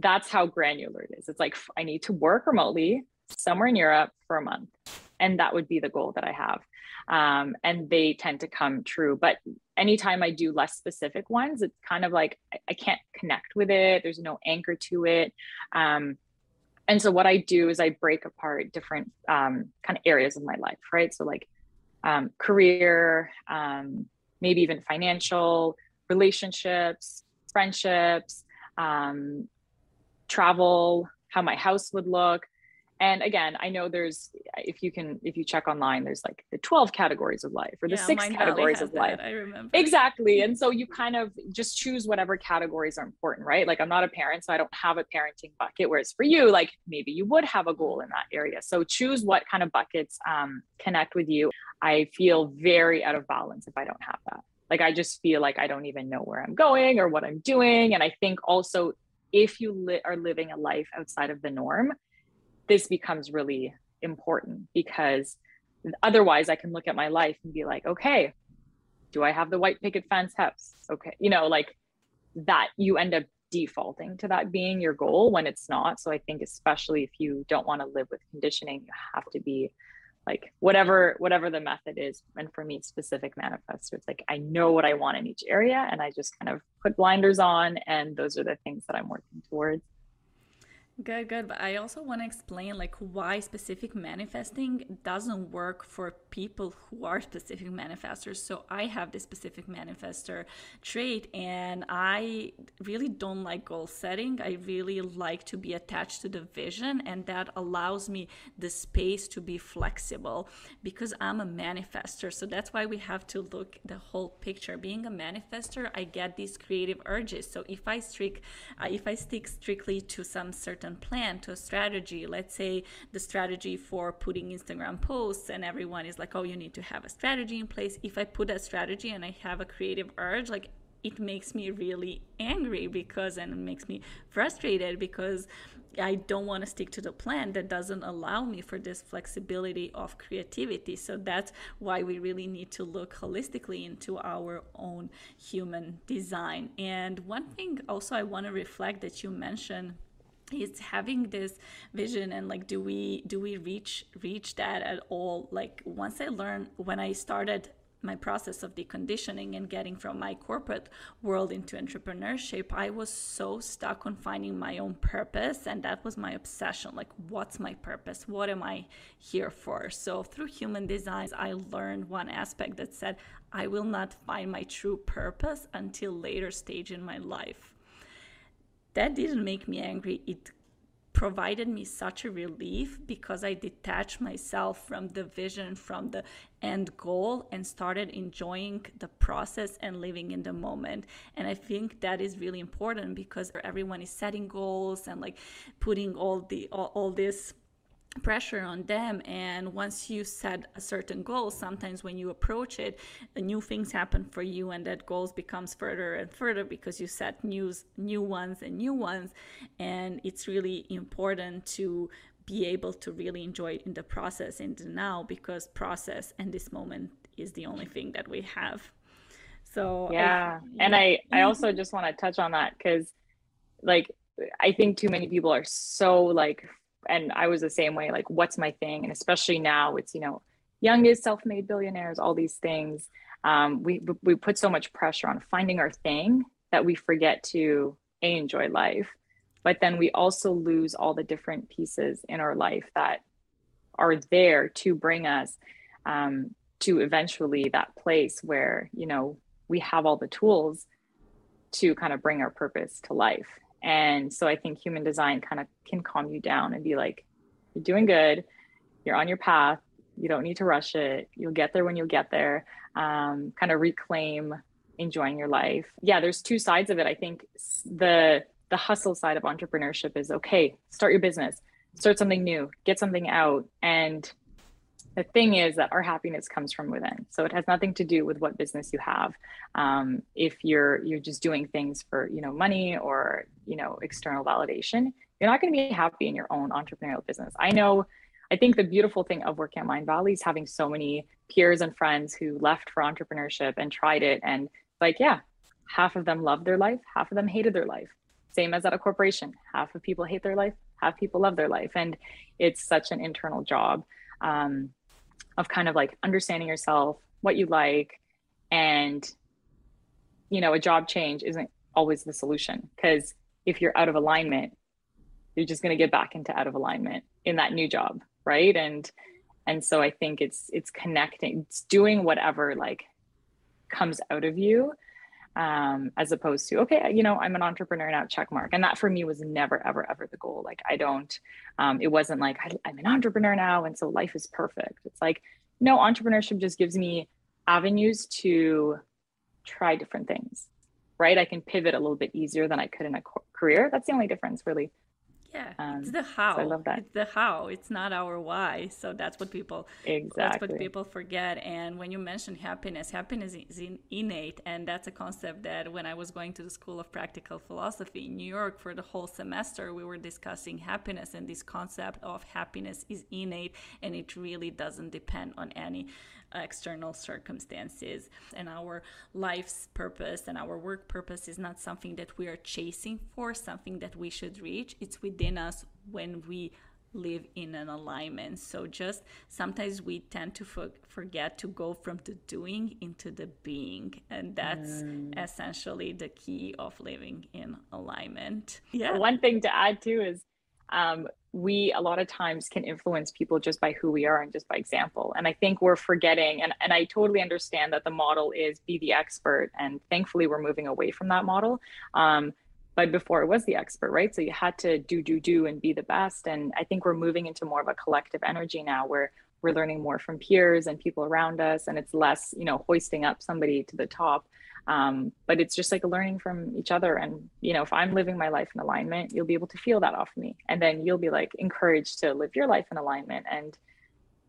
that's how granular it is. It's like, I need to work remotely somewhere in Europe for a month. And that would be the goal that I have. Um, and they tend to come true. But anytime I do less specific ones, it's kind of like, I, I can't connect with it. There's no anchor to it. Um, and so what I do is I break apart different um, kind of areas of my life, right? So like um, career, um, maybe even financial, relationships, friendships, um, travel, how my house would look. And again, I know there's, if you can, if you check online, there's like the twelve categories of life or the yeah, six categories of life. That, I remember. Exactly. And so you kind of just choose whatever categories are important, right? Like I'm not a parent, so I don't have a parenting bucket. Whereas for you, like maybe you would have a goal in that area. So choose what kind of buckets um, connect with you. I feel very out of balance if I don't have that. Like, I just feel like I don't even know where I'm going or what I'm doing. And I think also if you li- are living a life outside of the norm, this becomes really important, because otherwise I can look at my life and be like, okay, do I have the white picket fence house? Okay. You know, like that you end up defaulting to that being your goal when it's not. So I think, especially if you don't want to live with conditioning, you have to be like whatever, whatever the method is. And for me, it's specific manifesto. It's like, I know what I want in each area, and I just kind of put blinders on. And those are the things that I'm working towards. Good, good. But I also want to explain like why specific manifesting doesn't work for people who are specific manifestors. So I have this specific manifestor trait, and I really don't like goal setting. I really like to be attached to the vision, and that allows me the space to be flexible because I'm a manifestor. So that's why we have to look at the whole picture. Being a manifestor, I get these creative urges. So if I stick, uh, if I stick strictly to some certain plan, to a strategy, let's say the strategy for putting Instagram posts, and everyone is like, oh, you need to have a strategy in place. If I put a strategy and I have a creative urge, like it makes me really angry because, and it makes me frustrated because I don't want to stick to the plan that doesn't allow me for this flexibility of creativity. So that's why we really need to look holistically into our own human design. And one thing also I want to reflect that you mentioned is having this vision, and like do we do we reach reach that at all? Like once I learned, when I started my process of deconditioning and getting from my corporate world into entrepreneurship, I was so stuck on finding my own purpose, and that was my obsession. Like, what's my purpose? What am I here for? So through Human Design, I learned one aspect that said, I will not find my true purpose until later stage in my life. That didn't make me angry. It provided me such a relief because I detached myself from the vision, from the end goal, and started enjoying the process and living in the moment. And I think that is really important because everyone is setting goals and like putting all the all, all this pressure on them. And once you set a certain goal, sometimes when you approach it, new things happen for you, and that goals becomes further and further because you set new, new ones and new ones. And it's really important to be able to really enjoy it in the process, in the now, because process and this moment is the only thing that we have. So yeah. I, yeah. And I, I also just want to touch on that because like, I think too many people are so like, and I was the same way, like, what's my thing? And especially now it's, you know, youngest self-made billionaires, all these things. Um, we, we put so much pressure on finding our thing that we forget to A, enjoy life, but then we also lose all the different pieces in our life that are there to bring us um, to eventually that place where, you know, we have all the tools to kind of bring our purpose to life. And so I think Human Design kind of can calm you down and be like, you're doing good. You're on your path. You don't need to rush it. You'll get there when you'll get there. Um, kind of reclaim enjoying your life. Yeah, there's two sides of it. I think the the hustle side of entrepreneurship is, okay, start your business, start something new, get something out. And the thing is that our happiness comes from within. So it has nothing to do with what business you have. Um, if you're you're just doing things for, you know, money or, you know, external validation, you're not going to be happy in your own entrepreneurial business. I know, I think the beautiful thing of working at Mindvalley is having so many peers and friends who left for entrepreneurship and tried it. And like, yeah, half of them loved their life, half of them hated their life. Same as at a corporation, half of people hate their life, half people love their life. And it's such an internal job. Um, of kind of like understanding yourself, what you like, and, you know, a job change isn't always the solution, because if you're out of alignment, you're just going to get back into out of alignment in that new job, right? And and so I think it's it's connecting, it's doing whatever like comes out of you, um, as opposed to, okay, you know, I'm an entrepreneur now, check mark. And that for me was never, ever, ever the goal. Like I don't, um, it wasn't like I, I'm an entrepreneur now, and so life is perfect. It's like, no, entrepreneurship just gives me avenues to try different things, right? I can pivot a little bit easier than I could in a career. That's the only difference, really. Yeah, um, it's the how. So I love that. It's the how. It's not our why. So that's what people exactly. That's what people forget. And when you mention happiness, happiness is in, innate, and that's a concept that when I was going to the School of Practical Philosophy in New York for the whole semester, we were discussing happiness and this concept of happiness is innate, and it really doesn't depend on any external circumstances. And our life's purpose and our work purpose is not something that we are chasing for, something that we should reach. It's within us when we live in an alignment. So just sometimes we tend to for- forget to go from the doing into the being, and that's mm. essentially the key of living in alignment. Yeah. One thing to add too is um we a lot of times can influence people just by who we are and just by example. And I think we're forgetting, and, and I totally understand that the model is be the expert, and thankfully we're moving away from that model. Um, but before it was the expert, right? So you had to do, do, do and be the best. And I think we're moving into more of a collective energy now where we're learning more from peers and people around us, and it's less, you know, hoisting up somebody to the top. Um, but it's just like learning from each other. And, you know, if I'm living my life in alignment, you'll be able to feel that off me. And then you'll be like encouraged to live your life in alignment. And,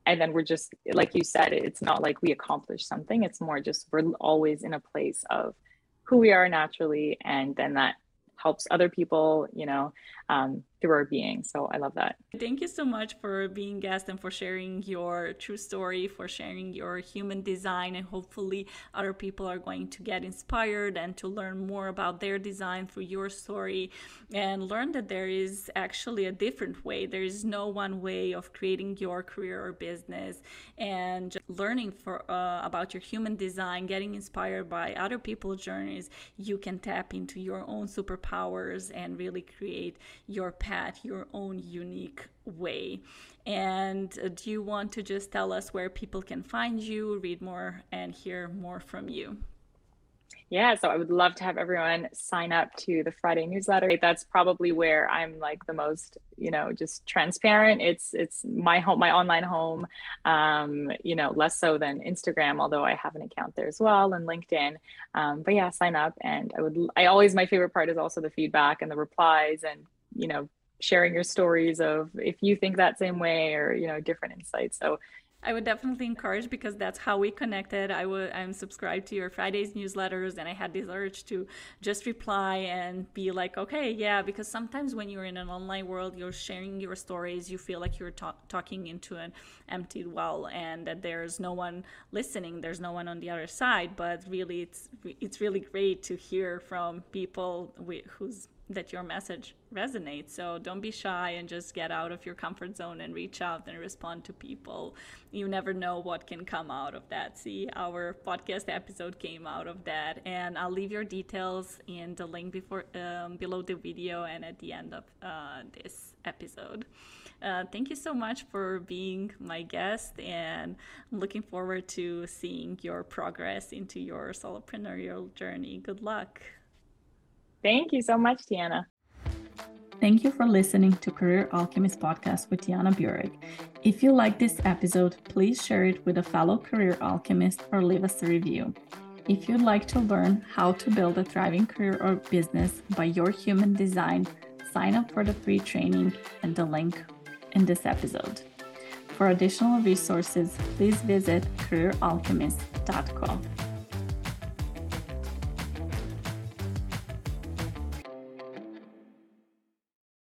and then we're just, like you said, it's not like we accomplish something. It's more just, we're always in a place of who we are naturally. And then that helps other people, you know, um, through our being. So I love that. Thank you so much for being guest and for sharing your true story, for sharing your human design, and hopefully other people are going to get inspired and to learn more about their design through your story, and learn that there is actually a different way. There is no one way of creating your career or business, and learning for uh, about your human design, getting inspired by other people's journeys, you can tap into your own superpowers and really create your path, your own unique way. And do you want to just tell us where people can find you, read more, and hear more from you? Yeah, so I would love to have everyone sign up to the Friday newsletter. That's probably where I'm like the most, you know, just transparent. It's it's my home, my online home, um, you know, less so than Instagram, although I have an account there as well, and LinkedIn. Um, but yeah, sign up. And I would, I always, my favorite part is also the feedback and the replies, and you know, sharing your stories of if you think that same way, or, you know, different insights. So I would definitely encourage, because that's how we connected. I would, I'm subscribed to your Friday's newsletters, and I had this urge to just reply and be like, okay, yeah, because sometimes when you're in an online world, you're sharing your stories, you feel like you're ta- talking into an empty well, and that there's no one listening, there's no one on the other side. But really, it's it's really great to hear from people with, who's that your message resonates. So don't be shy, and just get out of your comfort zone and reach out and respond to people. You never know what can come out of that. See, our podcast episode came out of that. And I'll leave your details in the link before um, below the video and at the end of uh, this episode. Uh, thank you so much for being my guest, and I'm looking forward to seeing your progress into your solopreneurial journey. Good luck. Thank you so much, Tiana. Thank you for listening to Career Alchemist Podcast with Tiana Burek. If you like this episode, please share it with a fellow career alchemist or leave us a review. If you'd like to learn how to build a thriving career or business by your human design, sign up for the free training and the link in this episode. For additional resources, please visit career alchemist dot co.